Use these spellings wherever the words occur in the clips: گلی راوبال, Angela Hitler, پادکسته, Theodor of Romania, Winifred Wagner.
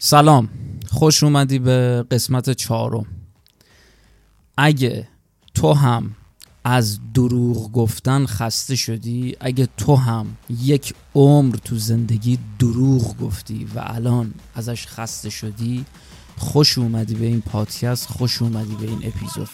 سلام، خوش اومدی به قسمت 4. اگه تو هم از دروغ گفتن خسته شدی، اگه تو هم یک عمر تو زندگی دروغ گفتی و الان ازش خسته شدی، خوش اومدی به این پادکست، خوش اومدی به این اپیزود.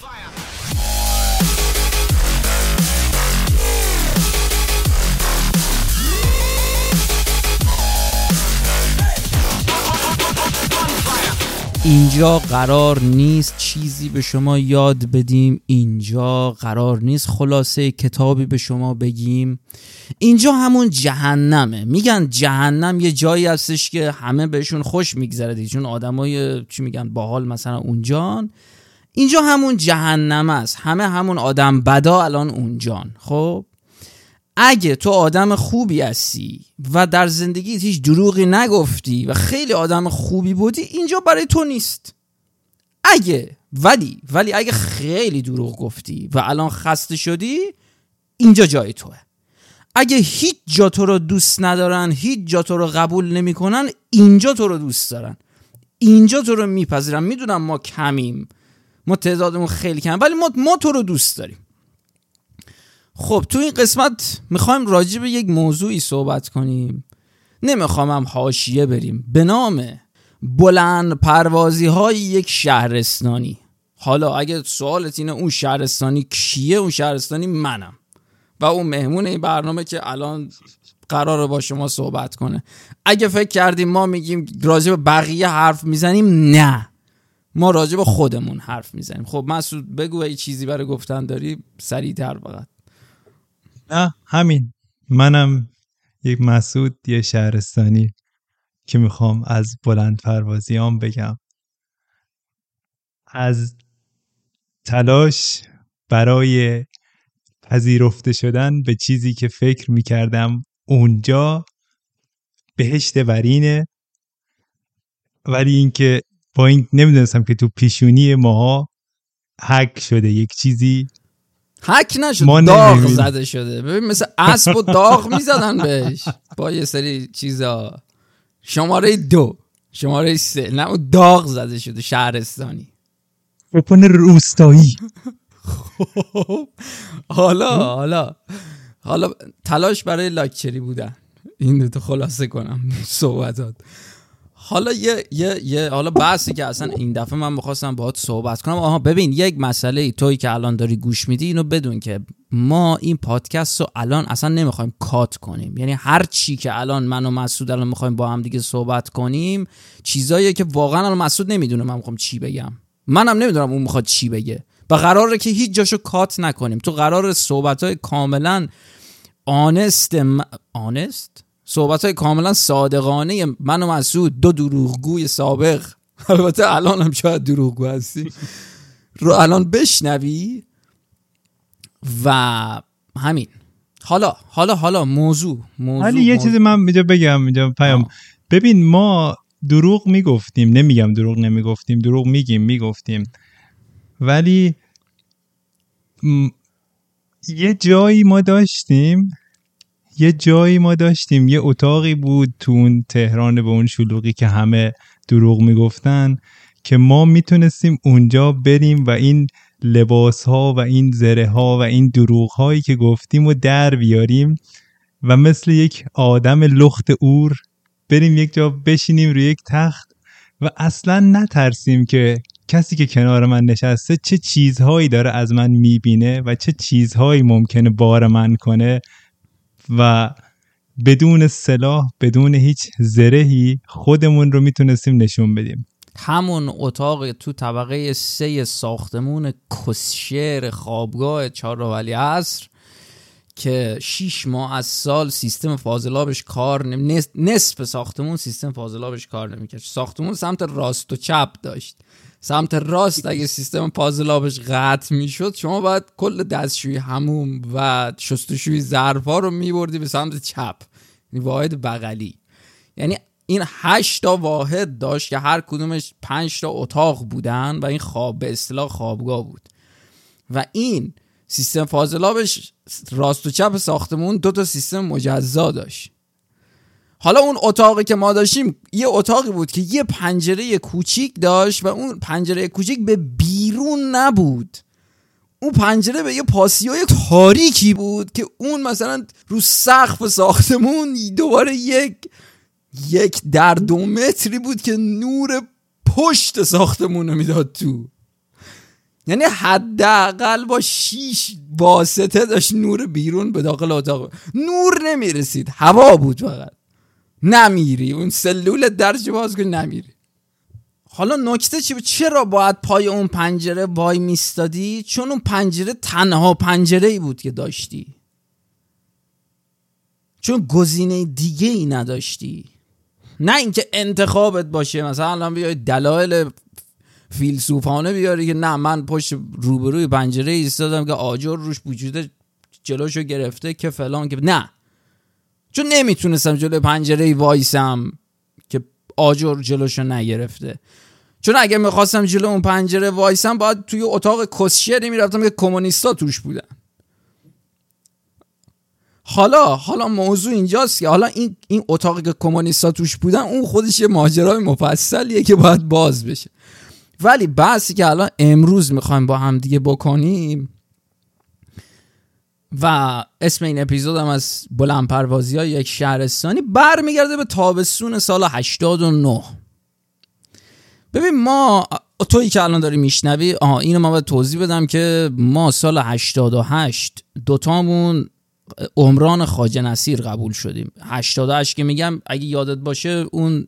اینجا قرار نیست چیزی به شما یاد بدیم، اینجا قرار نیست خلاصه کتابی به شما بگیم. اینجا همون جهنمه. میگن جهنم یه جایی هستش که همه بهشون خوش میگذره دیگه، چون آدمای چی میگن باحال مثلا اونجان. اینجا همون جهنم است، همه همون آدم بدا الان اونجان. خب اگه تو آدم خوبی هستی و در زندگیت هیچ دروغی نگفتی و خیلی آدم خوبی بودی، اینجا برای تو نیست. اگه ولی اگه خیلی دروغ گفتی و الان خسته شدی، اینجا جای توه. اگه هیچ جا تو رو دوست ندارن، هیچ جا تو رو قبول نمی کنن، اینجا تو رو دوست دارن، اینجا تو رو میپذیرن. میدونم ما کمیم، ما تعدادمون خیلی کم، ولی ما تو رو دوست داریم. خب تو این قسمت میخوایم راجع به یک موضوعی صحبت کنیم، نمیخوام هم حاشیه بریم، به نام بلند پروازی های یک شهرستانی. حالا اگه سوالت اینه اون شهرستانی کیه، اون شهرستانی منم و اون مهمون این برنامه که الان قراره با شما صحبت کنه. اگه فکر کردیم ما میگیم راجع به بقیه حرف میزنیم، نه، ما راجع به خودمون حرف میزنیم. خب مسعود بگو، ای چیزی برای گفتن داری سریع‌تر بگو. نه همین، منم یک مسعود، یه شهرستانی که میخوام از بلند پروازیام بگم، از تلاش برای پذیرفته شدن به چیزی که فکر میکردم اونجا بهشت برینه، ولی اینکه با این نمیدونستم که تو پیشونی ماها هک شده، یک چیزی هک نشد، داغ زده شده. ببین مثل اسب و داغ میزدن بهش با یه سری چیزا، شماره 2 شماره 3، نه اون داغ زده شده شهرستانی بپن روستایی. خب حالا تلاش برای لاکچری بودن، این دو تا خلاصه کنم صحبتات. حالا یه حالا بحثی که اصلا این دفعه من می‌خواستم باهات صحبت کنم. آها ببین، یک مسئله تویی که الان داری گوش میدی، اینو بدون که ما این پادکست رو الان اصلا نمیخوایم کات کنیم. یعنی هر چی که الان من و مسعود الان میخوایم با هم دیگه صحبت کنیم، چیزاییه که واقعا الان مسعود نمیدونه من میخوام چی بگم، منم نمیدونم اون میخواد چی بگه، و قراره که هیچ جاشو کات نکنیم. تو قراره صحبتای کاملا آنست صحبت‌های کاملا صادقانه من و مسعود، دو دروغگوی سابق، البته الان هم شاید دروغگو هستی، رو الان بشنوی و همین. حالا موضوع ولی یه چیزی من اینجا بگم، اینجا پیام. ببین ما دروغ میگفتیم، نمیگم دروغ نمیگفتیم، دروغ میگفتیم، ولی یه جایی ما داشتیم، یه اتاقی بود تو اون تهران به اون شلوغی که همه دروغ میگفتن، که ما میتونستیم اونجا بریم و این لباس ها و این زره ها و این دروغ هایی که گفتیم رو در بیاریم و مثل یک آدم لخت اور بریم یک جا بشینیم روی یک تخت و اصلا نترسیم که کسی که کنار من نشسته چه چیزهایی داره از من میبینه و چه چیزهایی ممکنه بار من کنه، و بدون سلاح، بدون هیچ زرهی خودمون رو میتونستیم نشون بدیم. همون اتاق تو طبقه 3 ساختمون کسشهر خوابگاه چهارراه‌ولیعصر که 6 ماه از سال سیستم فاضلابش کار نصف ساختمون سیستم فاضلابش کار نمیکرد. ساختمون سمت راست و چپ داشت. سمت راست اگه سیستم پازلابش قطع میشد، شما باید کل دستشویی، حموم و شستشویی ظرفا رو میبردی به سمت چپ، یعنی واحد بغلی. یعنی این 8 واحد داشت که هر کدومش 5 اتاق بودن و این خواب به اصطلاح خوابگاه بود، و این سیستم فاضلابش راست و چپ ساختمون 2 سیستم مجزا داشت. حالا اون اتاقی که ما داشتیم یه اتاقی بود که یه پنجره کوچیک داشت و اون پنجره کوچیک به بیرون نبود، اون پنجره به یه پاسیوی تاریکی بود که اون مثلا رو سقف ساختمون دوباره یک در 2 متری بود که نور پشت ساختمون رو میداد تو، یعنی حداقل با 6 واسطه داشت نور بیرون به داخل اتاق، نور نمیرسید، هوا بود فقط، نمیری اون سلول درج باز کن نمیری. حالا نکته چی بود؟ چرا باید پای اون پنجره وای میستادی؟ چون اون پنجره تنها پنجره‌ای بود که داشتی، چون گزینه دیگه ای نداشتی. نه اینکه انتخابت باشه مثلا الان بیای دلایل فیلسوفانه بیاری که نه من پشت روبروی پنجره ایستادم که آجر روش وجوده جلوشو گرفته که فلان که، نه، چون نمیتونستم جلوی پنجره وایسم که آجر جلوشو نگرفته، چون اگه میخواستم جلو اون پنجره وایسم باید توی اتاق کسشری میرفتم که کمونیستا توش بودن. حالا موضوع اینجاست که حالا این اتاقی که کمونیستا توش بودن اون خودش یه ماجرای مفصلیه که باید باز بشه، ولی بحثی که الان امروز میخوایم با هم دیگه بکنیم و اسم این اپیزودم از بلند پروازی های یک شهرستانی برمیگرده به تابستون سال 89. ببین ما، تویی که الان داری میشنوی، اینو من باید توضیح بدم که ما سال 88 دوتامون عمران خواجه نصیر قبول شدیم. 88 که میگم اگه یادت باشه اون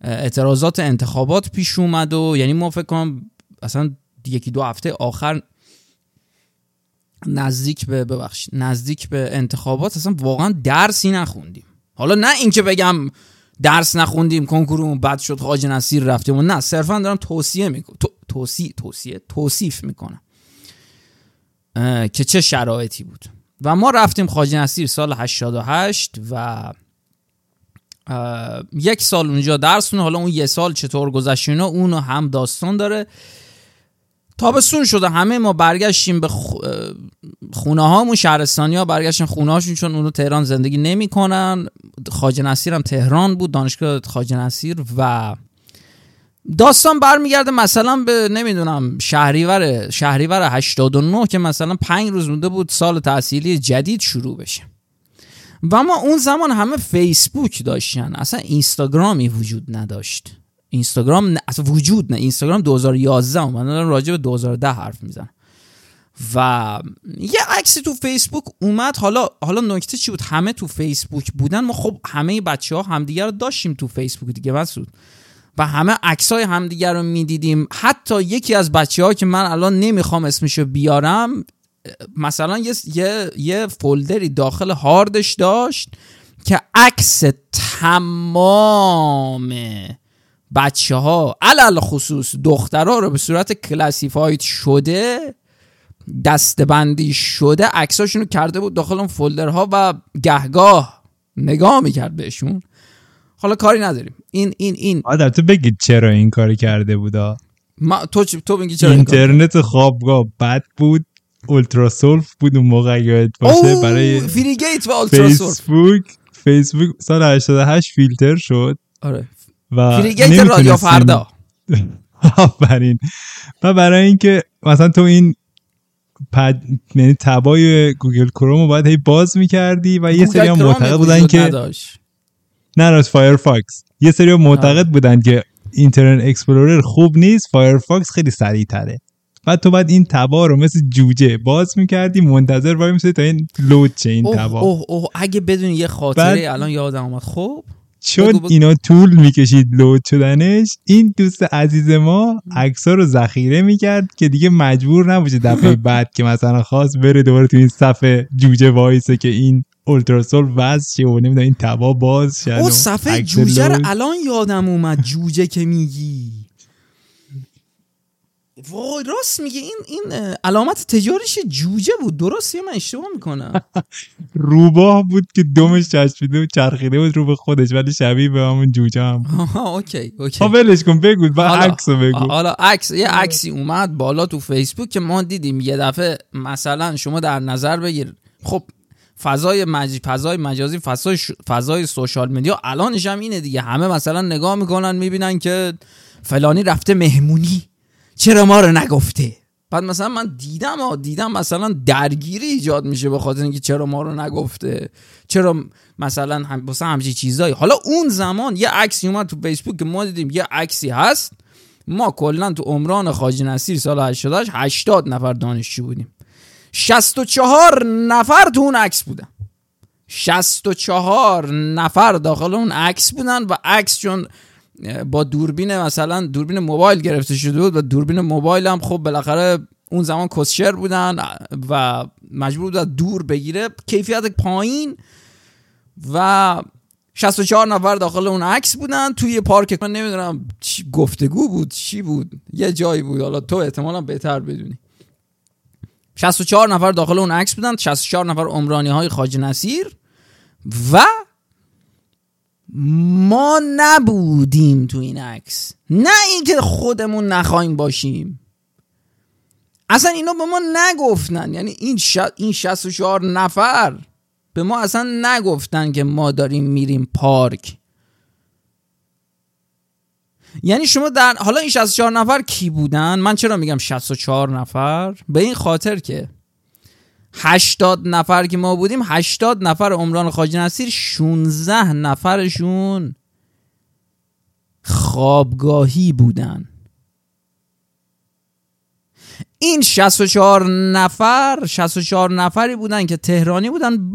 اعتراضات انتخابات پیش اومد و یعنی ما فکر کنم اصلا 1-2 هفته آخر نزدیک به انتخابات اصلا واقعا درسی نخوندیم. حالا نه اینکه بگم درس نخوندیم کنکورمون بد شد خواجه نصیر رفتیم، نه، صرفا دارم توصیف میکنم که چه شرایطی بود. و ما رفتیم خواجه نصیر سال 88 و 1 سال اونجا درسون. حالا اون 1 سال چطور گذشت اینا اونو هم داستان داره. تابستون شده، همه ما برگشتیم به خونه هامون، شهرستانی ها برگشتن خونه هاشون چون اونو تهران زندگی نمی کنن. خواجه نصیر هم تهران بود، دانشگاه خواجه نصیر. و داستان برمیگرده مثلا به نمیدونم شهریور 89 که مثلا 5 روز مونده بود سال تحصیلی جدید شروع بشه و ما اون زمان همه فیسبوک داشتن، اصلا اینستاگرامی وجود نداشت، اینستاگرام اصلا وجود نه، اینستاگرام 2011، من دارم راجع به 2010 حرف میزنم. و یه عکسی تو فیسبوک اومد. حالا نکته چی بود؟ همه تو فیسبوک بودن، ما خب همه بچه‌ها همدیگه رو داشتیم تو فیسبوک دیگه مسعود، و همه عکسای همدیگه رو میدیدیم. حتی یکی از بچه‌ها که من الان نمیخوام اسمشو بیارم، مثلا یه فولدری داخل هاردش داشت که عکس تمام بچه ها علل خصوص دخترها رو به صورت کلاسیفاید شده، دستبندی شده، عکساشون رو کرده بود داخل اون فولدرها و گهگاه نگاه میکرد بهشون. حالا کاری نداریم، این آدم تو بگید چرا این کاری کرده بود. تو بگید چرا اینترنت خوابگاه بد بود، اولتراسولف بود اون موقع یاد باشه، برای فریگیت و اولتراسولف فیسبوک سال 88 فیلتر شد. آره، و فریگیت رادیو فردا. آفرین. و برای اینکه مثلا تو این یعنی تبای گوگل کروم باید هی باز می‌کردی و یه سری هم معتقد بودن که نه فایرفاکس، یه سری هم معتقد بودن که اینترنت اکسپلورر خوب نیست، فایرفاکس خیلی سریع‌تره. بعد تو بعد این تبا رو مثل جوجه باز می‌کردی، منتظر وای می‌شدی تا این لود چه این تبا. اگه بدون یه خاطره الان یادم اومد. خب چون اینا طول می‌کشید لود شدنش، این دوست عزیز ما عکس‌ها رو ذخیره می‌کرد که دیگه مجبور نباشه دفعه بعد که مثلا خواست بره دوباره تو این صفحه جوجه وایسه که این اولتراسول وز شه و نمی‌دونم این تبا باز شه. اون صفحه جوجه رو الان یادم اومد، جوجه که میگی وای راست میگه، این علامت تجاریش جوجه بود، درسته؟ من اشتباه میکنم. روباه بود که دمش چسبیده و چرخیده بود رو به خودش، ولی شبیه به همون جوجه هم. اوکی ولش کن، بگو با عکسو بگو. حالا عکس، یه عکسی اومد بالا تو فیسبوک که ما دیدیم یه دفعه. مثلا شما در نظر بگیر، خب فضای مجازی، فضای سوشال مدیا الانش هم اینه دیگه. همه مثلا نگاه میکنن میبینن که فلانی رفته مهمونی، چرا ما رو نگفته؟ بعد مثلا من دیدم مثلا درگیری ایجاد میشه به خاطر اینکه چرا ما رو نگفته، چرا مثلا واسه همچین چیزایی. حالا اون زمان یه عکسی اومد تو فیسبوک که ما دیدیم یه عکسی هست، ما کلا تو عمران خواجه نصیر سال 88 80 نفر دانشجو بودیم، 64 نفر تو اون عکس بودن، 64 نفر داخل اون عکس بودن و عکس چون با دوربین مثلا دوربین موبایل گرفته شده بود و دوربین موبایل هم خب بالاخره اون زمان کسشر بودن و مجبور بود دور بگیره، کیفیت پایین، و 64 نفر داخل اون عکس بودن توی پارک. من نمیدونم گفتگو بود چی بود، یه جایی بود، حالا تو احتمالا بهتر بدونی. 64 نفر داخل اون عکس بودن، 64 نفر عمرانی های خواجه نصیر، و ما نبودیم تو این عکس. نه اینکه خودمون نخواهیم باشیم، اصلا اینا به ما نگفتن، یعنی این 64 نفر به ما اصلا نگفتن که ما داریم میریم پارک. یعنی شما در حالا این 64 نفر کی بودن؟ من چرا میگم 64 نفر؟ به این خاطر که 80 نفر که ما بودیم، 80 نفر عمران خواجه نصیر، 16 نفرشون خوابگاهی بودن. این 64 نفری بودن که تهرانی بودن، این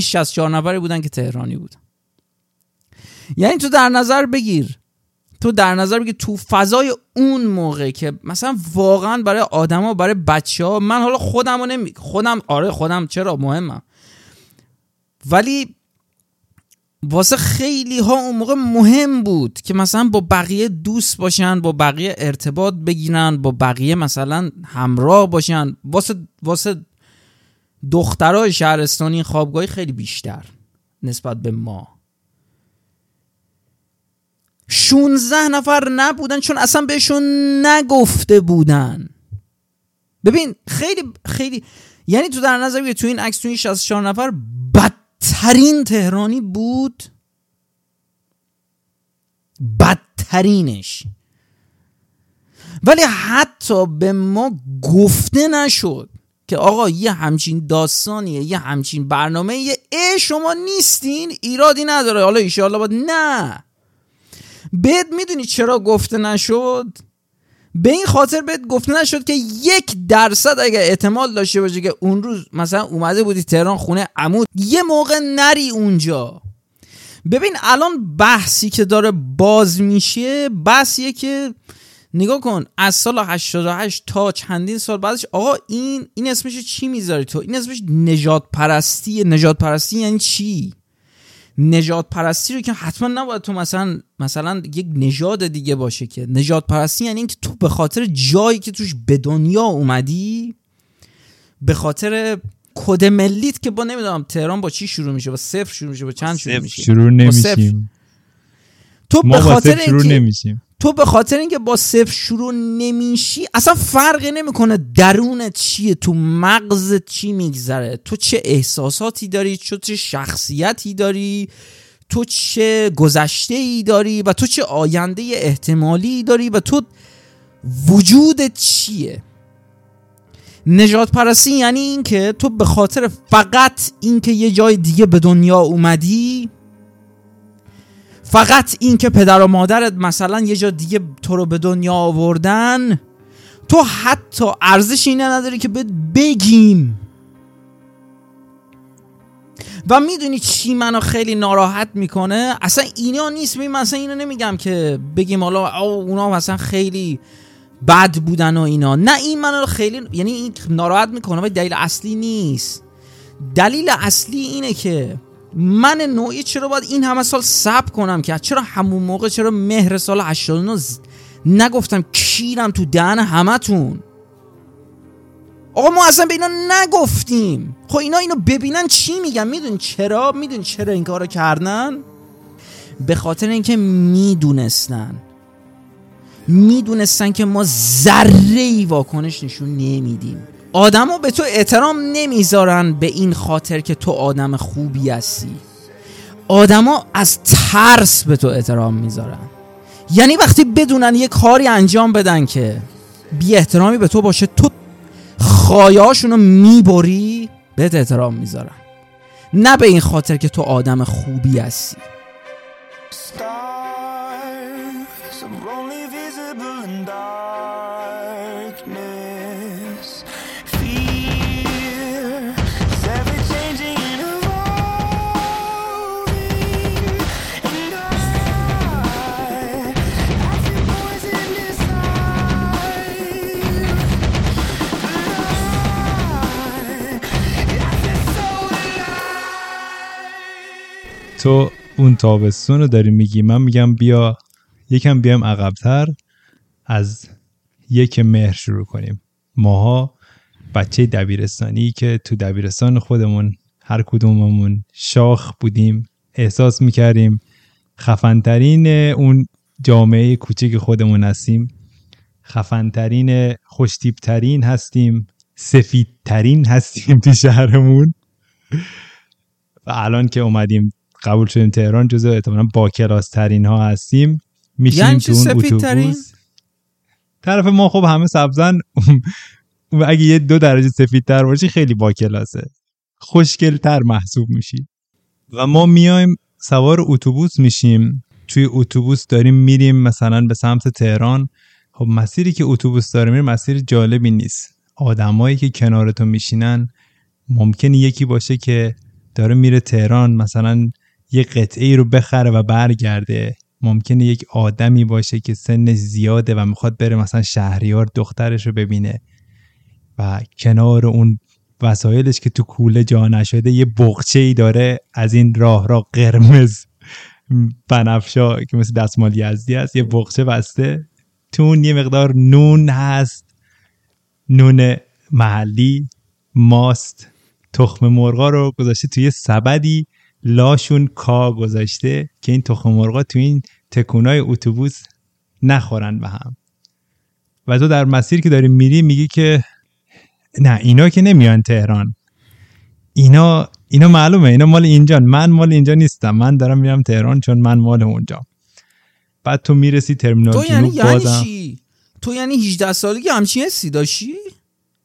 64 نفری بودن که تهرانی بودن. یعنی تو در نظر بگیر تو فضای اون موقع که مثلا واقعا برای آدما، برای بچه‌ها، من حالا خودم چرا مهمم، ولی واسه خیلی ها اون موقع مهم بود که مثلا با بقیه دوست باشن، با بقیه ارتباط بگیرن، با بقیه مثلا همراه باشن. واسه دخترای شهرستانی خوابگاهی خیلی بیشتر نسبت به ما. 16 نفر نبودن چون اصلا بهشون نگفته بودن. ببین خیلی خیلی، یعنی تو در نظر بگیر تو این عکس، تو این 64 نفر بدترین تهرانی بود، ولی حتی به ما گفته نشد که آقا یه همچین داستانیه، یه همچین برنامه، یه شما نیستین، ایرادی نداره، حالا ان شاءالله بعد. نه، بهت میدونی چرا گفته نشد؟ به این خاطر بهت گفته نشد که 1% اگه احتمال داشته باشه که اون روز مثلا اومده بودی تهران خونه عمود، یه موقع نری اونجا. ببین الان بحثی که داره باز میشه بحثیه که نگاه کن از سال 88 تا چندین سال بعدش، آقا این اسمش چی میذاری تو؟ این اسمش نژادپرستی. نژادپرستی یعنی چی؟ نژاد پرستی رو که حتما نباید تو مثلا یک نژاد دیگه باشه، که نژاد پرستی یعنی اینکه تو به خاطر جایی که توش به دنیا اومدی، به خاطر کد ملیت که با نمیدونم تهران با چی شروع میشه، با 0 شروع میشه، با چند شروع میشه، شروع نمیشیم. تو به خاطر اینکه با 0 شروع نمیشی اصلا فرقی نمیکنه درونت چیه، تو مغزت چی میگذره، تو چه احساساتی داری، تو چه شخصیتی داری، تو چه گذشته‌ای داری و تو چه آینده احتمالی داری و تو وجودت چیه. نجات پرستی یعنی اینکه تو به خاطر فقط اینکه یه جای دیگه به دنیا اومدی، فقط این که پدر و مادرت مثلا یه جا دیگه تو رو به دنیا آوردن، تو حتی ارزش اینه نداری که بهت بگیم. و میدونی چی منو خیلی ناراحت میکنه؟ اصلا اینا نیست، من اصلا اینو نمیگم که بگیم حالا اونا مثلا خیلی بد بودن و اینا، نه، این منو خیلی یعنی این ناراحت میکنه، ولی دلیل اصلی نیست. دلیل اصلی اینه که من نوعی چرا باید این همه سال صبر کنم، که چرا همون موقع، چرا مهر سال 89 نگفتم کیرم تو دهن همتون، آقا ما اصلا به اینا نگفتیم. خب اینا اینو ببینن چی میگن؟ میدون چرا این کارو کردن؟ به خاطر اینکه میدونستن که ما ذره ای واکنش نشون نمیدیم. آدما به تو احترام نمیذارن به این خاطر که تو آدم خوبی هستی. آدما از ترس به تو احترام میذارن. یعنی وقتی بدونن یه کاری انجام بدن که بی احترامی به تو باشه، تو خایاشونو میبری، به احترام میذارن، نه به این خاطر که تو آدم خوبی هستی. تو اون تابستون رو داری میگی، من میگم بیا یکم بیام عقب‌تر، از 1 مهر شروع کنیم. ماها بچه دبیرستانی که تو دبیرستان خودمون هر کدوممون شاخ بودیم، احساس میکردیم خفنترین اون جامعه کوچیک خودمون هستیم، خفنترین، خوشتیبترین هستیم، سفیدترین هستیم تو شهرمون. و الان که اومدیم قبول شدیم تهران، جزو احتمالاً با کلاس ترین ها هستیم، میشیم تو اون اتوبوس. طرف ما خب همه سبزن، اگه 1-2 درجه سفیدتر باشی خیلی با کلاسه، خوشگل‌تر محسوب میشی. و ما میایم سوار اتوبوس میشیم، توی اتوبوس داریم میریم مثلا به سمت تهران. خب مسیری که اتوبوس داره میره مسیر جالبی نیست. آدمایی که کنار تو میشینن، ممکنه یکی باشه که داره میره تهران مثلا یه قطعه‌ای رو بخره و برگرده، ممکنه یک آدمی باشه که سنش زیاده و میخواد بره مثلا شهریار دخترش رو ببینه و کنار اون وسایلش که تو کوله جا نشده یه بغچه‌ای داره از این راه قرمز بنفشا که مثل دستمال یزدی هست، یه بغچه بسته، تو اون یه مقدار نون هست، نون محلی، ماست، تخم مرغا رو گذاشته توی سبدی، لاشون کا گذاشته که این تخم مرغا تو این تکونای اتوبوس نخورن به هم. و تو در مسیر که داری میری میگی که نه، اینا که نمیان تهران، اینا معلومه اینا مال اینجان، من مال اینجا نیستم، من دارم میرم تهران چون من مال اونجا. بعد تو میرسی ترمینال جنوب. تو یعنی 18 سالگی همچین حسی داشتی؟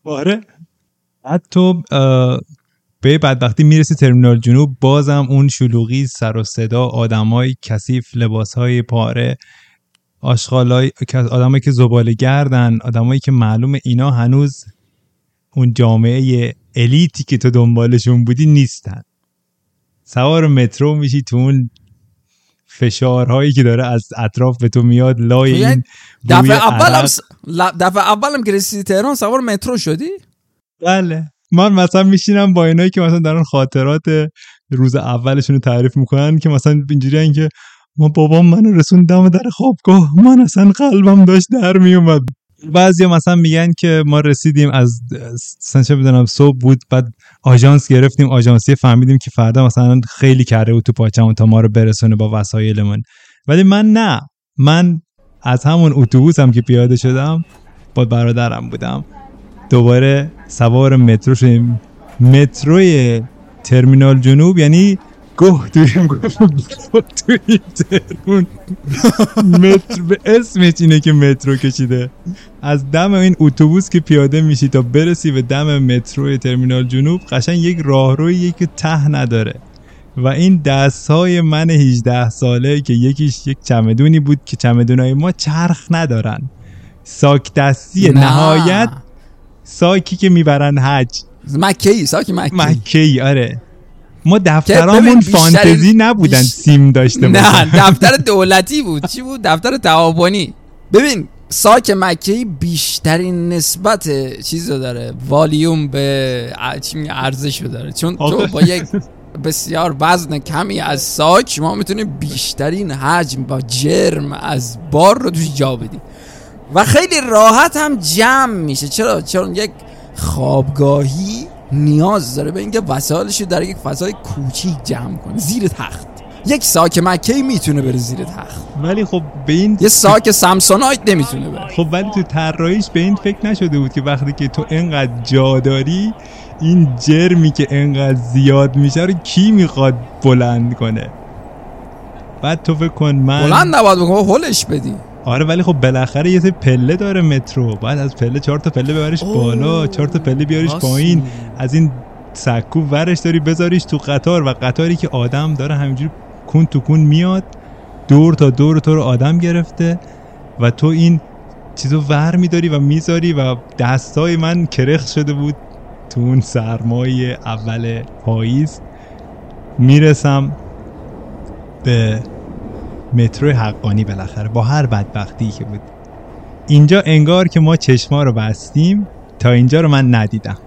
آره. بعد تو به بدبختی میرسی ترمینال جنوب، بازم اون شلوغی، سر و صدا، آدمای کثیف، لباسهای پاره، آشغالای، آدمایی که زباله گردن، آدمایی که معلومه اینا هنوز اون جامعه الیتی که تو دنبالشون بودی نیستن. سوار مترو میشی، تو اون فشارهایی که داره از اطراف به تو میاد، لای این دفعه اولم که رسیدی تهران سوار مترو شدی؟ بله. من مثلا میشینم با اینایی که مثلا دارن خاطرات روز اولشون رو تعریف میکنن، که مثلا اینجوریه که ما بابام منو رسون دم در خوابگاه، من اصلا قلبم داشت در میومد. بعضیا مثلا میگن که ما رسیدیم از سنچه بدونم صبح بود، بعد آژانس گرفتیم، آژانسی فهمیدیم که فردا مثلا خیلی کره و تو پاچمون تا ما رو برسونه با وسایلمون. ولی من نه، من از همون اتوبوسم که پیاده شدم با برادرم بودم، دوباره سوار مترو شدیم. متروی ترمینال جنوب یعنی گوه تویم ترمون مترو، به اسمش اینه که مترو کشیده. از دم این اتوبوس که پیاده میشی تا برسی به دم متروی ترمینال جنوب، قشنگ یک راهرویی که ته نداره. و این دستهای من 18 ساله که یکیش یک چمدونی بود که چمدونای ما چرخ ندارن، ساک دستی، نهایت ساکی که میبرن حج، مکی. آره، ما دفترامون فانتزی نبودن، سیم داشته بودن. نه، دفتر دولتی بود. چی بود؟ دفتر تعاونی. ببین، ساک مکی بیشترین نسبت چیزو داره، والیوم به ارزشو داره، چون تو با یک بسیار وزن کمی از ساک ما میتونیم بیشترین حجم با جرم از بار رو توش جا بدیم و خیلی راحت هم جمع میشه. چرا؟ چون یک خوابگاهی نیاز داره به اینکه وسایلش رو در یک فضای کوچیک جمع کنه، زیر تخت. یک ساک مکی میتونه بره زیر تخت، ولی خب به این یه ساک سامسونایت نمیتونه بره. خب ولی تو طراحیش به این فکر نشده بود که وقتی که تو انقدر جا داری، این جرمی که انقدر زیاد میشه رو کی میخواد بلند کنه؟ بعد تو فکر کن من بلند نباید بکنم، هولش بدی. آره ولی خب بالاخره یه پله داره مترو، بعد از پله 4 تا پله ببریش بالا، 4 تا پله بیاریش پایین، از این سکو ورش داری بذاریش تو قطار، و قطاری که آدم داره همینجوری کون تو کون میاد، دور تا دور تو رو آدم گرفته و تو این چیزو ور میداری و میذاری، و دستای من کرخ شده بود تو اون سرمای اول پاییز. میرسم به مترو حقانی بالاخره با هر بدبختی که بود. اینجا انگار که ما چشما رو بستیم، تا اینجا رو من ندیدم،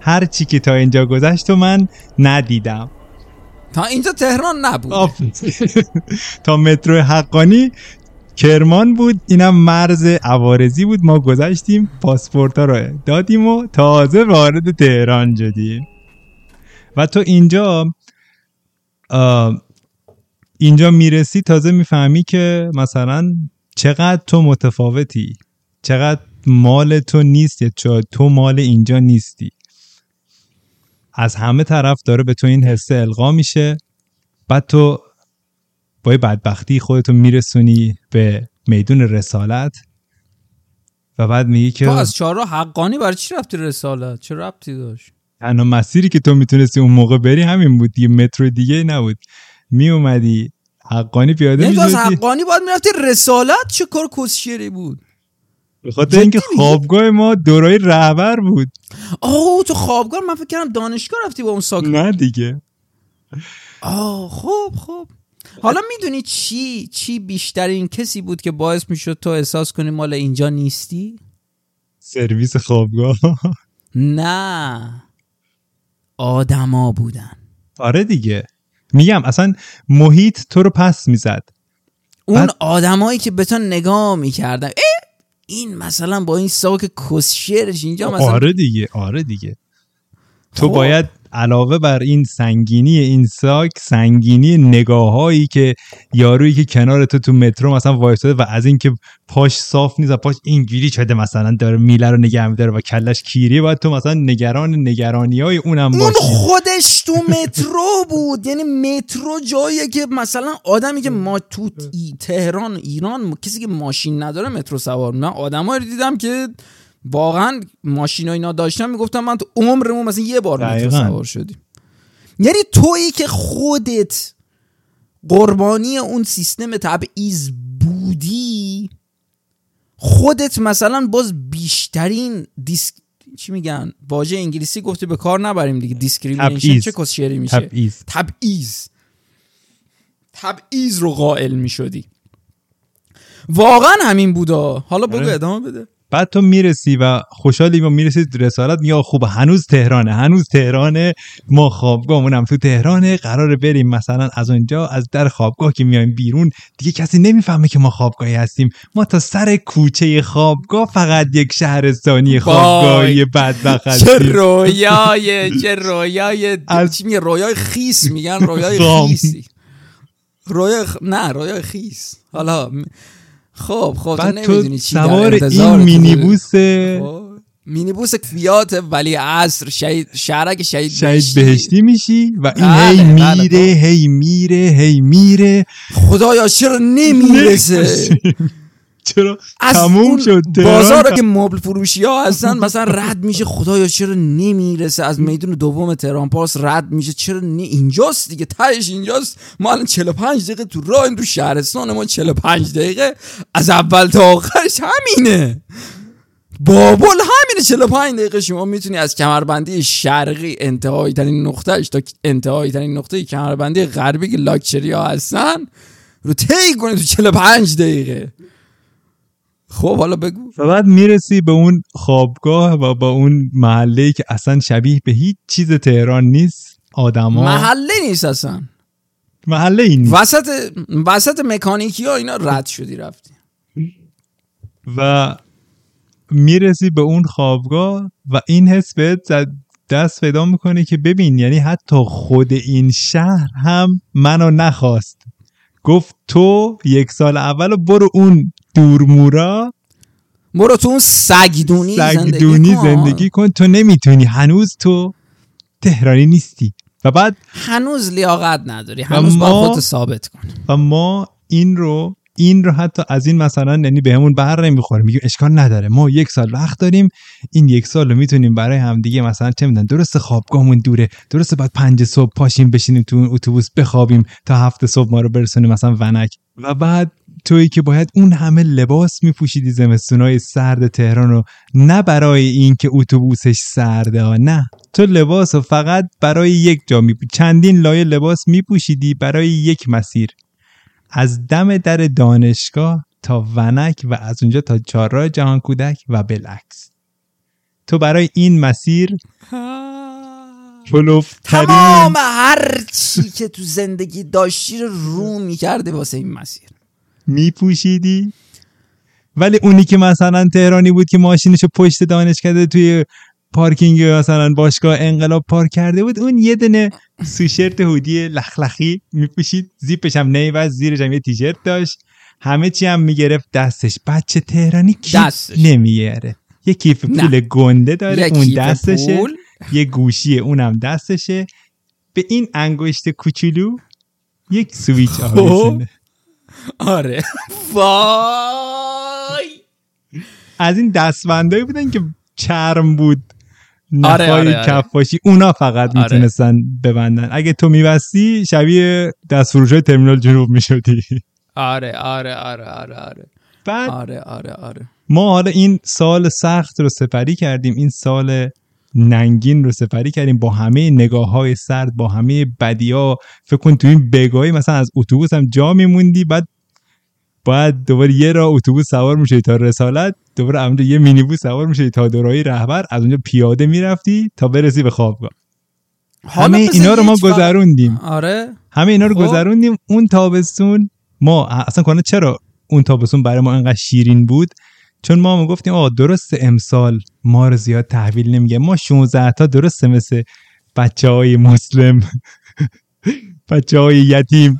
هر چی که تا اینجا گذشت و من ندیدم. تا اینجا تهران نبود. تا مترو حقانی کرمان بود، اینم مرز عوارضی بود. ما گذشتیم، پاسپورتا رو دادیم و تازه وارد تهران شدیم. و تو اینجا میرسی تازه میفهمی که مثلا چقدر تو متفاوتی، چقدر مال تو نیستی، تو مال اینجا نیستی. از همه طرف داره به تو این حسه القا میشه. بعد تو با بدبختی خودتو میرسونی به میدون رسالت و بعد میگی که تو از چهارراه حقانی برای چی رفتی رسالت؟ چه ربطی داشت؟ تنها مسیری که تو میتونستی اون موقع بری همین بود دیگه، مترو دیگه نبود. می اومدی حقانی پیاده میشدی، از حقانی باید میرفتی رسالت. چه کار کسشیری بود؟ به خاطر اینکه خوابگاه ما دورای رهبر بود. آه تو خوابگاه، من فکر کردم دانشگاه رفتی با اون ساک. نه دیگه. آه خب حالا میدونی چی بیشترین کسی بود که باعث میشد تو احساس کنی مال اینجا نیستی؟ سرویس خوابگاه. نه، آدما بودن. آره دیگه، میگم اصلا محیط تو رو پس میزد. اون آدمایی که به تو نگاه میکردن، این مثلا با این ساک کسشیرش اینجا مثلا. آره دیگه تو باید علاوه بر این سنگینی این ساک، سنگینی نگاهایی که یارویی که کنار تو مترو مثلا وایساده و از این که پاش صاف نیست و پاش اینجوری شده مثلا داره میله رو نگه می‌داره و کلش کیری، باید تو مثلا نگرانی‌های اونم باشی. اون خودش تو مترو بود. یعنی مترو جاییه که مثلا آدمی که ما تو تهران ایران کسی که ماشین نداره مترو سوار. من آدمایی رو دیدم که واقعا ماشین و اینا داشتم، میگفتم من تو عمرمون مثلا یه بار مترو سوار شدیم. یعنی تویی که خودت قربانی اون سیستم تبعیض بودی، خودت مثلا باز بیشترین چی میگن، واژه انگلیسی گفتی به کار نبریم دیگه، دیسکریمینیشن چه کسشری میشه، تبعیض رو قائل میشدی. واقعا همین بودا. حالا بگو ادامه بده. بعد تو میرسی و خوشحالی و میرسی رسالت، یا خوب هنوز تهرانه ما خوابگاهمونم تو تهرانه، قراره بریم مثلا از اونجا از در خوابگاه که میایم بیرون دیگه کسی نمیفهمه که ما خوابگاهی هستیم. ما تا سر کوچه خوابگاه فقط یک شهرستانی خوابگاهی بدبخت هستیم. چه رویای رویای خیس میگن، رویای خیس. حالا خب تو نمیدونی چی در انتظار این مینیبوس فیات ولی عصر شهرک شهید بهشتی میشی و این هی میره. خدایا چرا نمیرسه؟ چرا تموم شد بازارا که مبل فروشی ها هستن مثلا رد میشه، خدایا چرا نمیرسه؟ از میدون دوم تهران پارس رد میشه، چرا اینجاست دیگه، تهش اینجاست. ما الان 45 دقیقه تو راهیم، تو شهرستان ما 45 دقیقه از اول تا آخرش همینه، بابل همینه. 45 دقیقه شما میتونی از کمربندی شرقی انتهایی ترین نقطهش تا انتهایی ترین نقطه کمربندی غربی که لاکچری ها هستن رو طی کنی تو 45 دقیقه. خب حالا بگو. و بعد میرسی به اون خوابگاه و با اون محله‌ای که اصلا شبیه به هیچ چیز تهران نیست. آدما محله نیست اصلا. محله این نیست. وسط مکانیکی ها اینا رد شدی رفتی. و میرسی به اون خوابگاه و این حس بهت دست پیدا میکنه که ببین یعنی حتی خود این شهر هم منو نخواست، گفت تو یک سال اولو برو اون دورمورا، برو تو اون سگدونی زندگی کن، تو نمیتونی، هنوز تو تهرانی نیستی و بعد هنوز لیاقت نداری، هنوز باید خودت ثابت کن. و ما این رو حتی از این مثلا یعنی بهمون بر نمیخوره، میگیم اشکال نداره، ما یک سال وقت داریم، این یک سال رو میتونیم برای همدیگه مثلا چه میدونم، درسته خوابگاهمون دوره، درسته بعد 5 صبح پاشیم بشینیم تو اون اتوبوس بخوابیم تا 7 صبح ما رو برسونیم مثلا ونک، و بعد تویی که باید اون همه لباس میپوشیدی زمستونای سرد تهران رو، نه برای این که اتوبوسش سرده ها، نه، تو لباسو فقط برای یک جا چندین لایه لباس میپوشیدی برای یک مسیر، از دم در دانشگاه تا ونک و از اونجا تا چهارراه جهان کودک و بالعکس. تو برای این مسیر پلوفترین تمام هرچی که تو زندگی داشتی رو میکردی واسه این مسیر میپوشیدی، ولی اونی که مثلا تهرانی بود که ماشینشو پشت دانشکده توی پارکینگ مثلا باشگاه انقلاب پارک کرده بود، اون یه دونه سوشرت هودی لخلخی میپوشید، زیپش هم نیواز، زیرش هم یه تیشرت داشت، همه چی هم میگرفت دستش، بچه تهرانی کیف نمیاره، یه کیف پول گنده داره اون دستشه، یه گوشیه اونم دستشه، به این انگشت کوچولو یک سویچ آویزونه. آره وای، از این دستبندایی بودن که چرم بود، نخای آره. کفاشی، اونا فقط میتونستن ببندن، اگه تو میبستی شبیه دستفروشای ترمینال جنوب میشدی. آره. بعد آره. ما حالا این سال سخت رو سپری کردیم، این سال ننگین رو سپری کردیم با همه نگاه‌های سرد، با همه بدی‌ها، فکر کن تو این بگاهی مثلا از اتوبوس هم جا میموندی، بعد دوباره یه راه اتوبوس سوار می‌شدی تا رسالت، دوباره همونجا یه مینیبوس سوار می‌شدی تا دورای رهبر، از اونجا پیاده می‌رفتی تا برسی به خوابگاه. همه اینا رو ما گذروندیم. آره همه اینا رو گذروندیم. اون تابستون ما اصلا کلا چرا اون تابستون برای ما انقدر شیرین بود؟ چون ما میگفتیم آقا درست امسال ما رو زیاد تحویل نمیگه، ما 16 تا درسته مثل بچه‌های مسلم بچه‌های یتیم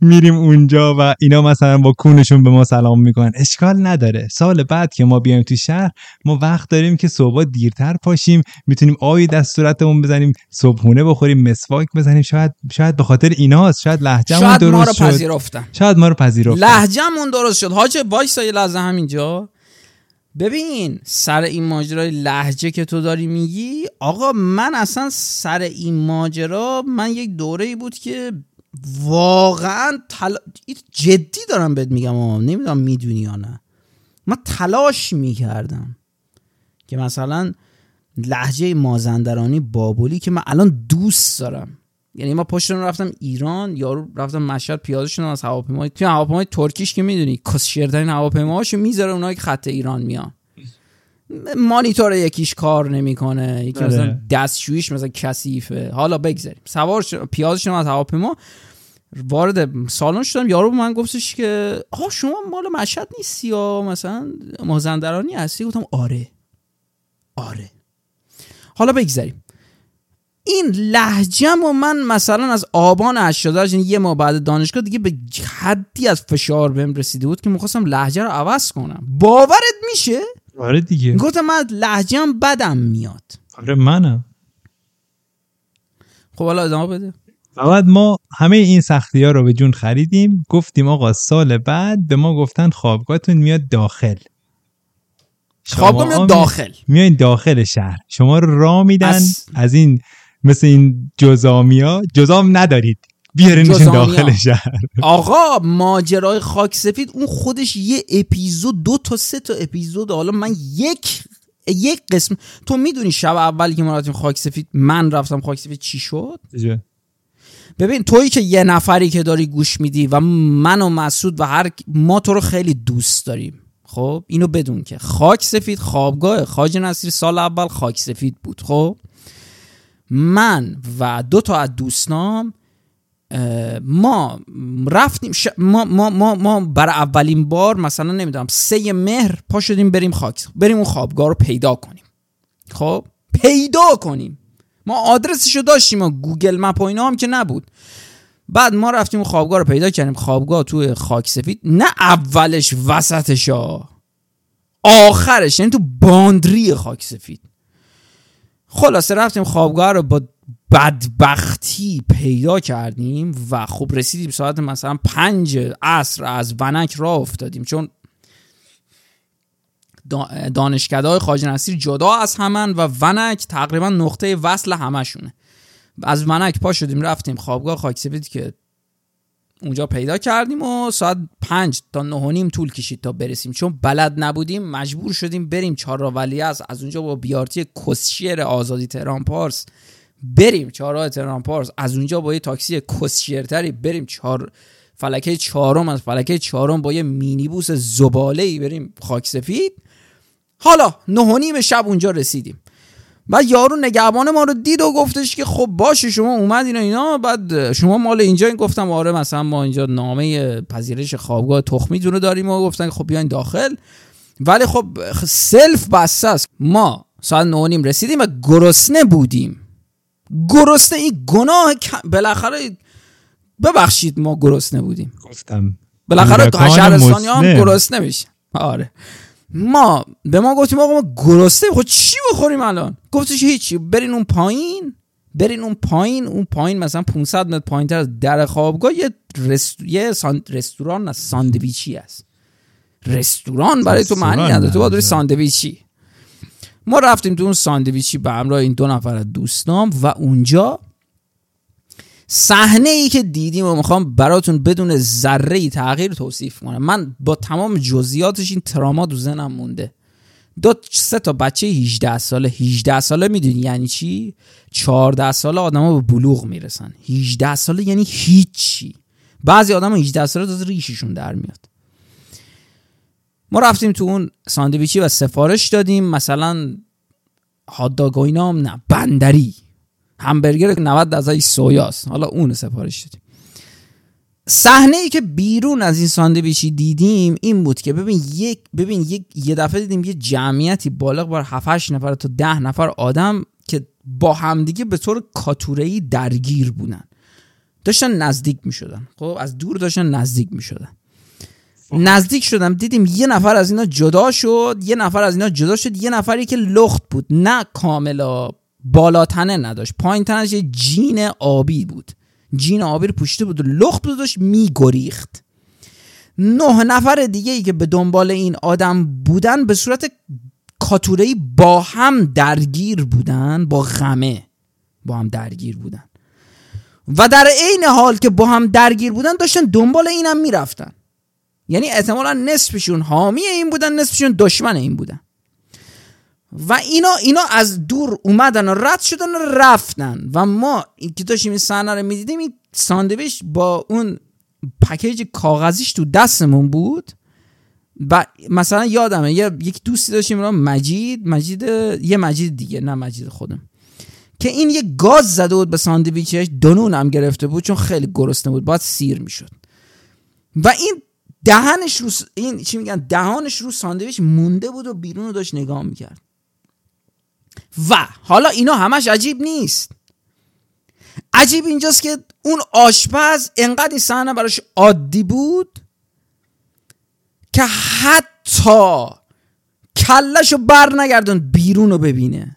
میریم اونجا و اینا مثلا با کونشون به ما سلام میکنن، اشکال نداره، سال بعد که ما بیایم تو شهر ما وقت داریم که صبح دیرتر پاشیم، میتونیم آبی دست صورتمون بزنیم، صبحونه بخوریم، مسواک بزنیم، شاید به خاطر ایناست، شاید لهجه‌مون درست شد، شاید ما رو پذیرفتن، لهجه‌مون درست شد. حاجه وایسا یه لحظه همینجا ببین، سر این ماجرای لهجه که تو داری میگی، آقا من اصلا سر این ماجرا، من یک دوره‌ای بود که واقعا جدی دارم بهت میگم، نمیدونم میدونی یا نه، من تلاش میکردم که مثلا لهجه مازندرانی بابلی که من الان دوست دارم، یعنی من پشتون رفتم ایران، یارو رفتم مشهد پیاده شدم از هواپیمای، تو هواپیمای ترکیش که میدونی کسشیرترین هواپیماهاشو میذاره اونایی که خط ایران میان، مانیتور یکیش کار نمیکنه، یکی مثلا دستشوییش مثلا کثیفه، حالا بگذاریم، سوار پیاده شدم از هواپیما، وارد سالن شدم، یارو به من گفتش که آها شما مال مشهد نیستی یا مثلا مازندرانی هستی؟ گفتم آره. حالا بگذاریم، این لهجه‌مو من مثلا از آبان 80، یعنی یه ماه بعد دانشگاه دیگه به حدی از فشار بهم رسیده بود که می‌خواستم لهجه رو عوض کنم. باورت میشه؟ آره دیگه. گفتم من لهجه‌ام بدم میاد. آره منم. خب حالا ادامه بده. بعد ما همه این سختی‌ها رو به جون خریدیم، گفتیم آقا سال بعد به ما گفتن خوابگاهتون میاد داخل. خوابگاه میاد داخل. میاد داخل شهر. شما رو راه میدن از این مثل این جزامیا، جزام ندارید بیارینشون داخل شهر. آقا ماجرای خاک سفید اون خودش یه اپیزود، 2 تا 3 تا اپیزود، حالا من یک قسم، تو میدونی شب اولی که ما رفتیم خاک سفید، من رفتم خاک سفید چی شد؟ ببین تویی که یه نفری که داری گوش میدی و من و مسعود و هر ما تو رو خیلی دوست داریم، خب اینو بدون که خاک سفید خوابگاه خواجه نصیر سال اول خاک سفید بود. خب من و 2 تا از دوستام ما رفتیم ما برای اولین بار مثلا نمیدونم 3 مهر پا شدیم بریم اون خوابگاه رو پیدا کنیم. خب پیدا کنیم. ما آدرسشو داشتیم و گوگل مپ و اینا هم که نبود. بعد ما رفتیم و خوابگاه رو پیدا کردیم. خوابگاه تو خاک سفید، نه اولش وسطش ها، آخرش، یعنی تو باندری خاک سفید. خلاصه رفتیم خوابگاه رو با بدبختی پیدا کردیم و خب رسیدیم ساعت مثلا 5 عصر از ونک راه افتادیم، چون دانشکده‌های خواجه نصیر جدا از همن و ونک تقریبا نقطه وصل همشونه. از ونک پا شدیم رفتیم خوابگاه خاکسفید که اونجا پیدا کردیم و ساعت 5 تا 9:30 طول کشید تا برسیم، چون بلد نبودیم مجبور شدیم بریم چهارراه ولیعصر، از اونجا با بیارتی کسشیر آزادی تهران پارس بریم چهارراه تهران پارس، از اونجا با یه تاکسی کسشیرتری بریم فلکه چهارم، از فلکه چهارم با یه مینیبوس زباله‌ای بریم خاکسفید. حالا 9:30 اونجا رسیدیم. بعد یارو نگهبان ما رو دید و گفتش که خب باشه شما اومدین و اینا، بعد شما مال اینجاین؟ گفتم آره، مثلا ما اینجا نامه پذیرش خوابگاه تخمیدون رو داریم. و گفتن خب بیاین داخل، ولی خب سلف بسته است. ما ساعت 9:30 رسیدیم و گرسنه بودیم. گرسنه این گناه، بالاخره ببخشید ما گرسنه بودیم، گفتم بالاخره شهرستانی هم گرسنه میشه. آره ما به ما گفتیم آقا ما گرسنه، خب چی بخوریم الان؟ گفتش هیچی، برین اون پایین، اون پایین مثلا 500 متر پایینتر از در خوابگاه یه رستوران از ساندویچی است. رستوران برای تو معنی نداره، تو باید بری ساندویچی. ما رفتیم تو اون ساندویچی به همراه این 2 نفر از دوستام و اونجا صحنه ای که دیدیم و میخوام براتون بدون ذره‌ای تغییر توصیف کنم، من با تمام جزئیاتش این تراما تو ذهنم مونده. 2-3 تا بچه 18 ساله میدونی یعنی چی؟ 14 ساله آدما به بلوغ میرسن، 18 ساله یعنی هیچی. بعضی آدما 18 ساله تازه ریششون در میاد. ما رفتیم تو اون ساندویچی و سفارش دادیم، مثلا هات داگ و اینا هم نه، بندری همبرگر 90% سویاست، حالا اون سفارش دادیم. صحنه ای که بیرون از این ساندویچی دیدیم این بود که یه دفعه دیدیم یه جمعیتی بالغ بر 7-8 نفر تا 10 نفر آدم که با همدیگه به طور کاتوره‌ای درگیر بودن، داشتن نزدیک می‌شدن. خب از دور داشتن نزدیک می‌شدن. نزدیک شدم دیدیم یه نفر از اینا جدا شد، یه نفری که لخت بود، نه کاملا بالاتنه نداشت، پایین تنش یه جین آبی بود، جین آبی رو پوشیده بود و لخت بود، داشت میگریخت. 9 نفر دیگه ای که به دنبال این آدم بودن به صورت کاتوره‌ای با هم درگیر بودن، با غمه با هم درگیر بودن و در عین حال که با هم درگیر بودن داشتن دنبال اینم میرفتن. یعنی احتمالا نصفشون حامی این بودن، نصفشون دشمن این بودن. و اینا از دور اومدن و رد شدن و رفتن. و ما که داشتیم این صحنه رو میدیدیم، این ساندویچ با اون پکیج کاغذیش تو دستمون بود. و مثلا یادمه یک دوستی داشتیم اون مجید، یه مجید دیگه، نه مجید خودم، که این یه گاز زده بود به ساندویچش، دونون هم گرفته بود چون خیلی گرسنه بود، باید سیر میشد. و این دهانش رو ساندویچ مونده بود و بیرون رو داشت نگاه میکرد. و حالا اینا همش عجیب نیست. عجیب اینجاست که اون آشپز انقدر این صحنه براش عادی بود که حتی کلشو بر نگردون بیرون رو ببینه.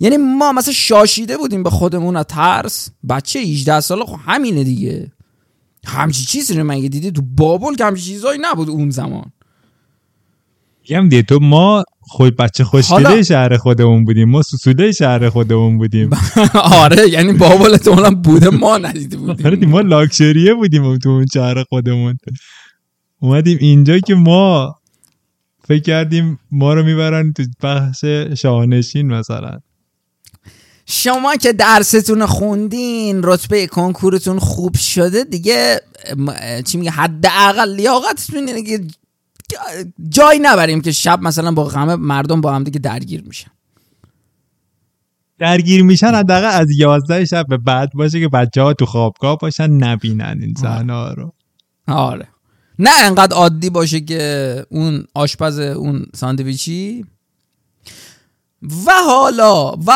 یعنی ما مثلا شاشیده بودیم به خودمون از ترس، بچه 18 ساله خب همینه دیگه، همچی چیزی رو مگه دیدی تو بابل؟ که همچی چیزایی نبود اون زمان. یعنی دیگه تو ما خود بچه خوشگله شهر خودمون بودیم، ما سوسوله شهر خودمون بودیم. آره یعنی بابل تو اونم بوده، ما ندیده بودیم. آره ما لاکچریه بودیم تو اون شهر خودمون. اومدیم اینجا که ما فکر کردیم ما رو میبرن تو بخش شاهنشین. مثلا شما که درستون خوندین، رتبه کنکورتون خوب شده دیگه، چی میگه، حداقل لیاقتتون اینه که جای نبریم که شب مثلا با غم مردم با هم دیگه درگیر میشن حداقل از 11 شب به بعد باشه که بچه‌ها تو خوابگاه باشن، نبینن این صحنه‌ها رو. آره نه انقدر عادی باشه که اون آشپز اون ساندویچی و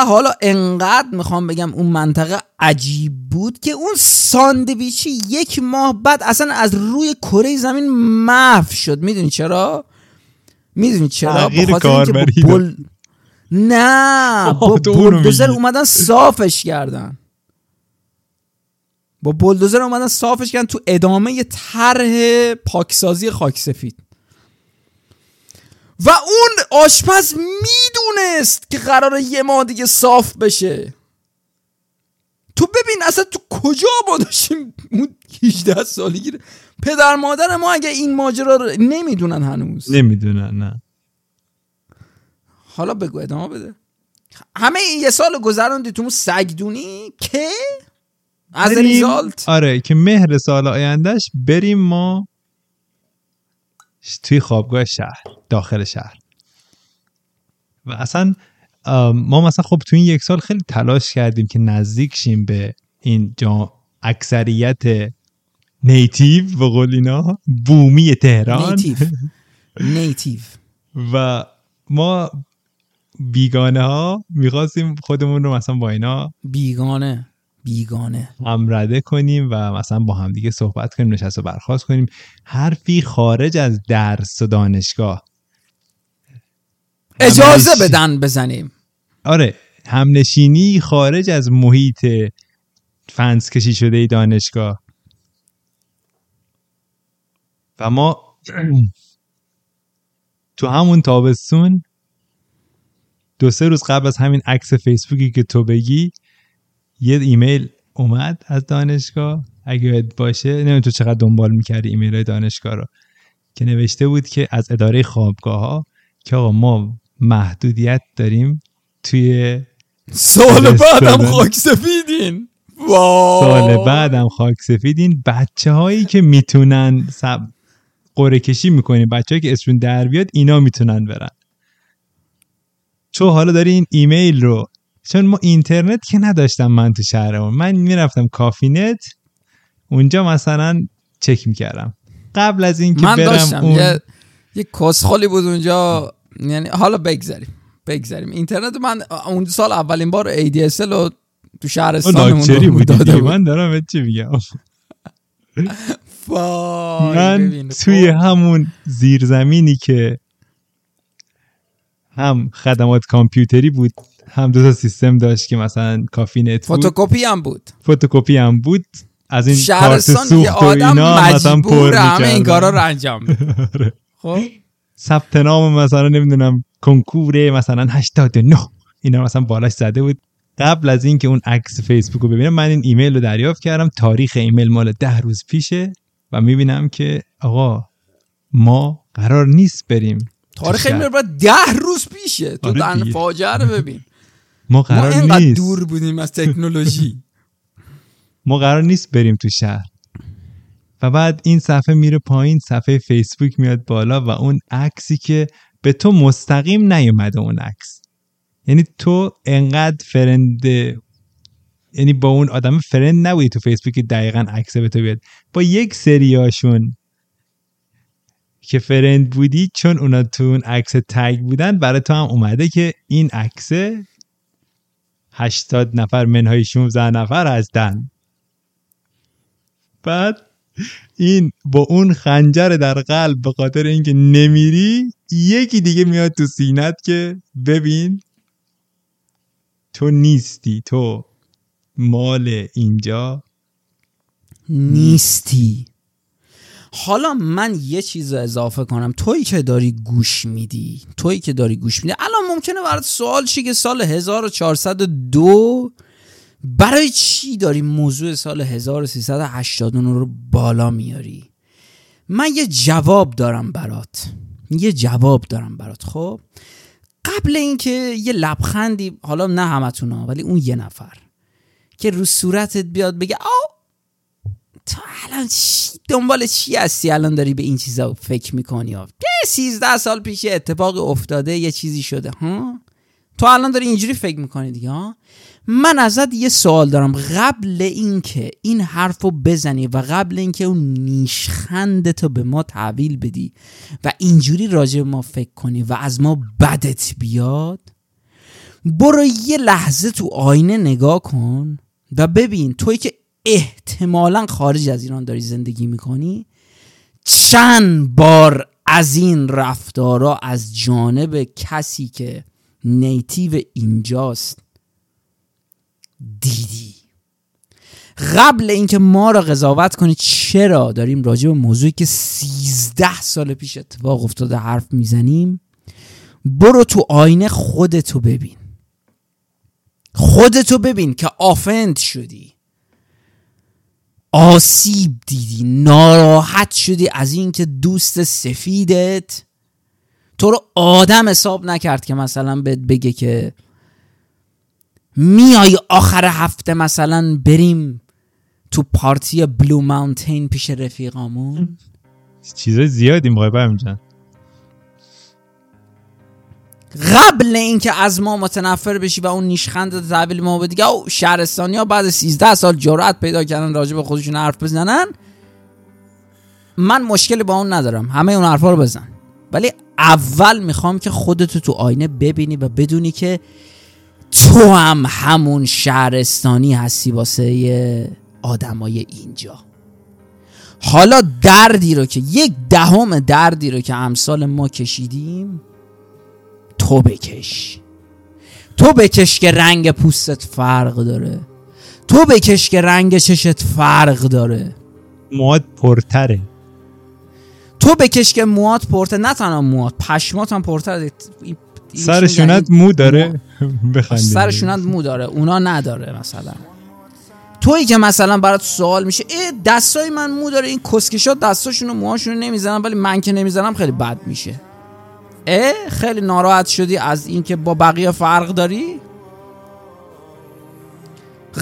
حالا انقدر میخوام بگم اون منطقه عجیب بود که اون ساندویچی یک ماه بعد اصلا از روی کره زمین محو شد. میدونی چرا؟ با بلدوزر اومدن صافش کردن. تو ادامه یه طرح پاکسازی خاک سفید. و اون آشپز میدونست که قراره یه ماه دیگه صاف بشه. تو ببین اصلا تو کجا ما داشتیم اون 18 سالگی؟ پدر مادر ما اگه این ماجرا رو نمیدونن، هنوز نمیدونن. نه حالا بگو، ادامه بده. همه این یه سال گذراندی تو سگدونی که از ریزالت، آره، که مهر سال آیندهش بریم ما توی خوابگاه شهر، داخل شهر. و اصلا ما مثلا خب تو این یک سال خیلی تلاش کردیم که نزدیک شیم به این اکثریت نیتیو و قول اینا بومی تهران. نیتیو و ما بیگانه ها میخواستیم خودمون رو مثلا با اینا بیگانه امرده کنیم و مثلا با هم دیگه صحبت کنیم، نشست و برخاست کنیم، حرفی خارج از درس و دانشگاه اجازه بدن بزنیم. آره، همنشینی خارج از محیط فنس کشی شده ای دانشگاه. و ما تو همون تابستون 2-3 روز قبل از همین عکس فیسبوکی که تو بگی یه ایمیل اومد از دانشگاه، اگه یاد باشه، نمیدونم تو چقدر دنبال میکردی ایمیل های دانشگاه رو، که نوشته بود که از اداره خوابگاه ها که آقا ما محدودیت داریم توی سال بعدم خاک سفیدین، سال بعدم خاک سفیدین، بچه هایی که میتونن قرعه کشی میکنین، بچه هایی که اسمشون در بیاد اینا میتونن برن. چون حالا داری این ایمیل رو، چون ما اینترنت که نداشتم من تو شهرمون، من میرفتم کافی نت اونجا مثلا چک میکردم قبل از این که من برم داشتم. اون یه کسخلی بود اونجا، یعنی حالا بگذاریم اینترنت. من اون سال اولین بار ADSL رو تو شهرستانمون رو داده بود. من دارم چی میگم؟ من توی همون زیرزمینی که هم خدمات کامپیوتری بود، هم دو تا سیستم داشت که مثلا کافی نت بود، فوتوکپی هم بود، از این شهرستان یه آدم مجبور همه این کارا رو انجام بده. خب ثبت نام مثلا نمیدونم کنکوره مثلا 89 اینا مثلا بالاش زده بود. قبل از این که اون عکس فیسبوک رو ببینم، من این ایمیل رو دریافت کردم. تاریخ ایمیل مال 10 روز پیشه و میبینم که آقا ما قرار نیست بریم. تاریخ ایمیل بعد 10 روز پیشه. تو دن فاجعه رو ببین. ما قرار نیست، ما اینقدر دور بودیم از تکنولوژی. ما قرار نیست بریم تو شهر. و بعد این صفحه میره پایین، صفحه فیسبوک میاد بالا و اون عکسی که به تو مستقیم نیومده، اون عکس، یعنی تو انقدر فرند، یعنی با اون آدم فرند نبودی تو فیسبوک که دقیقاً عکس به تو بیاد. با یک سریاشون که فرند بودی، چون اونا تو اون عکس تگ بودن، برای تو هم اومده که این عکس 80 نفر منهای 16 نفر هستن. بعد این با اون خنجر در قلب به خاطر اینکه نمیری، یکی دیگه میاد تو سینت که ببین تو نیستی، تو مال اینجا نیستی. حالا من یه چیز رو اضافه کنم. تویی که داری گوش میدی الان ممکنه برات سوال شی که سال 1402 برای چی داری موضوع سال 1389 رو بالا میاری. من یه جواب دارم برات. خب قبل اینکه یه لبخندی، حالا نه همتونا، ولی اون یه نفر که رو صورتت بیاد بگه آو تو الان دنبال چی هستی، الان داری به این چیزا فکر میکنی، 13 سال پیش اتفاقی افتاده، یه چیزی شده، ها، تو الان داری اینجوری فکر میکنی دیگه، ها. من ازت یه سوال دارم. قبل اینکه این حرفو بزنی و قبل اینکه اون نیشخندتو به ما تحویل بدی و اینجوری راجع ما فکر کنی و از ما بدت بیاد، برو یه لحظه تو آینه نگاه کن و ببین تویی که احتمالاً خارج از ایران داری زندگی میکنی چند بار از این رفتارا از جانب کسی که نیتیو اینجاست دیدی. قبل اینکه ما را قضاوت کنی چرا داریم راجع به موضوعی که 13 سال پیش اتفاق افتاده حرف میزنیم، برو تو آینه خودتو ببین، خودتو ببین که آفند شدی، آسیب دیدی، ناراحت شدی از این که دوست سفیدت تو رو آدم حساب نکرد که مثلا بهت بگه که میای آخر هفته مثلا بریم تو پارتی بلو ماونتین پیش رفیقامون. چیزای زیادی مقایبه میشن. قبل اینکه از ما متنفر بشی و اون نیشخند تحویل ما بدی، او شهرستانیا بعد 13 سال جرأت پیدا کردن راجع به خودشون حرف بزنن، من مشکلی با اون ندارم، همه اون حرفا رو بزن، ولی اول میخوام که خودتو تو آینه ببینی و بدونی که تو هم همون شهرستانی هستی واسه آدمای اینجا. حالا دردی رو که 1/10 دردی رو که امثال ما کشیدیم تو بکش که رنگ پوستت فرق داره، تو بکش که رنگ چشت فرق داره، موات پرتره، تو بکش که موات پرتره، نه تنها موات، پشمات هم پرتره، سرشونت مو داره، بخندید سرشونت مو داره، اونا نداره. مثلا تویی که مثلا برات سوال میشه دستای من مو داره، این کسکشا دستاشونو موهاشونو نمیزنن ولی من که نمیزنم، خیلی بد میشه. خیلی ناراحت شدی از این که با بقیه فرق داری؟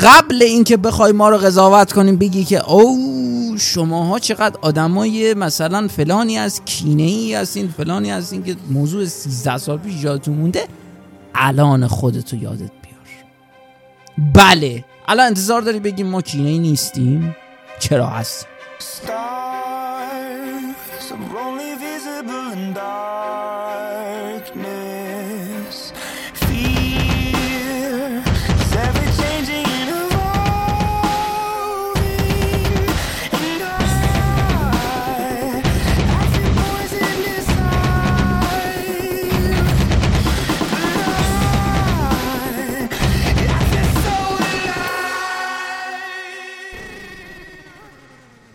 قبل این که بخوای ما رو قضاوت کنیم بگی که او شماها چقدر آدمای مثلا فلانی از کینه‌ای هستین، فلانی هستین که موضوع 13 سال پیش یادتون مونده، الان خودتو یادت بیار. بله الان انتظار داری بگیم ما کینه‌ای نیستیم؟ چرا هستیم؟